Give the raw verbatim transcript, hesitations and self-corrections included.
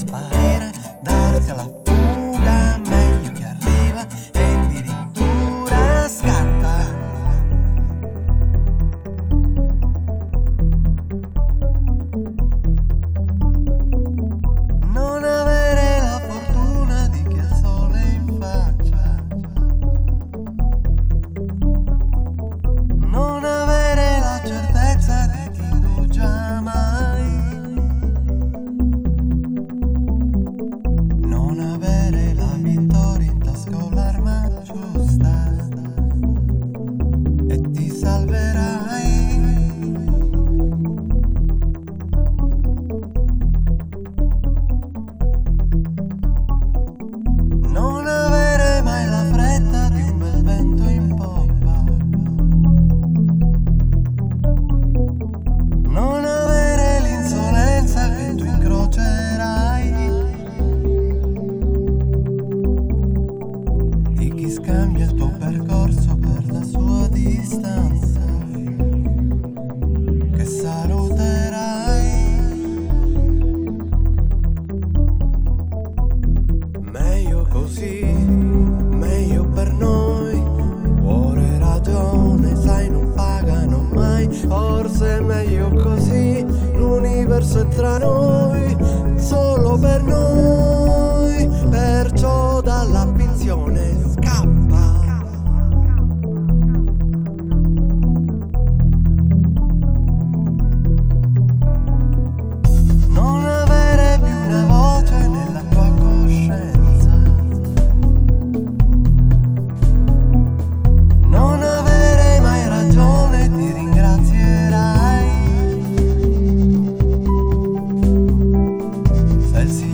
sparire, darsi alla fuga, meglio che arriva e addirittura scatta. Non avere la fortuna di chi ha il sole in faccia, non avere la certezza di chi non già mai. Cambia il tuo percorso per la sua distanza, che saluterai. Meglio così, meglio per noi. Cuore e ragione, sai, non pagano mai. Forse è meglio così, l'universo è tra noi, solo per noi. Perciò dalla finzione scappa. I'll see.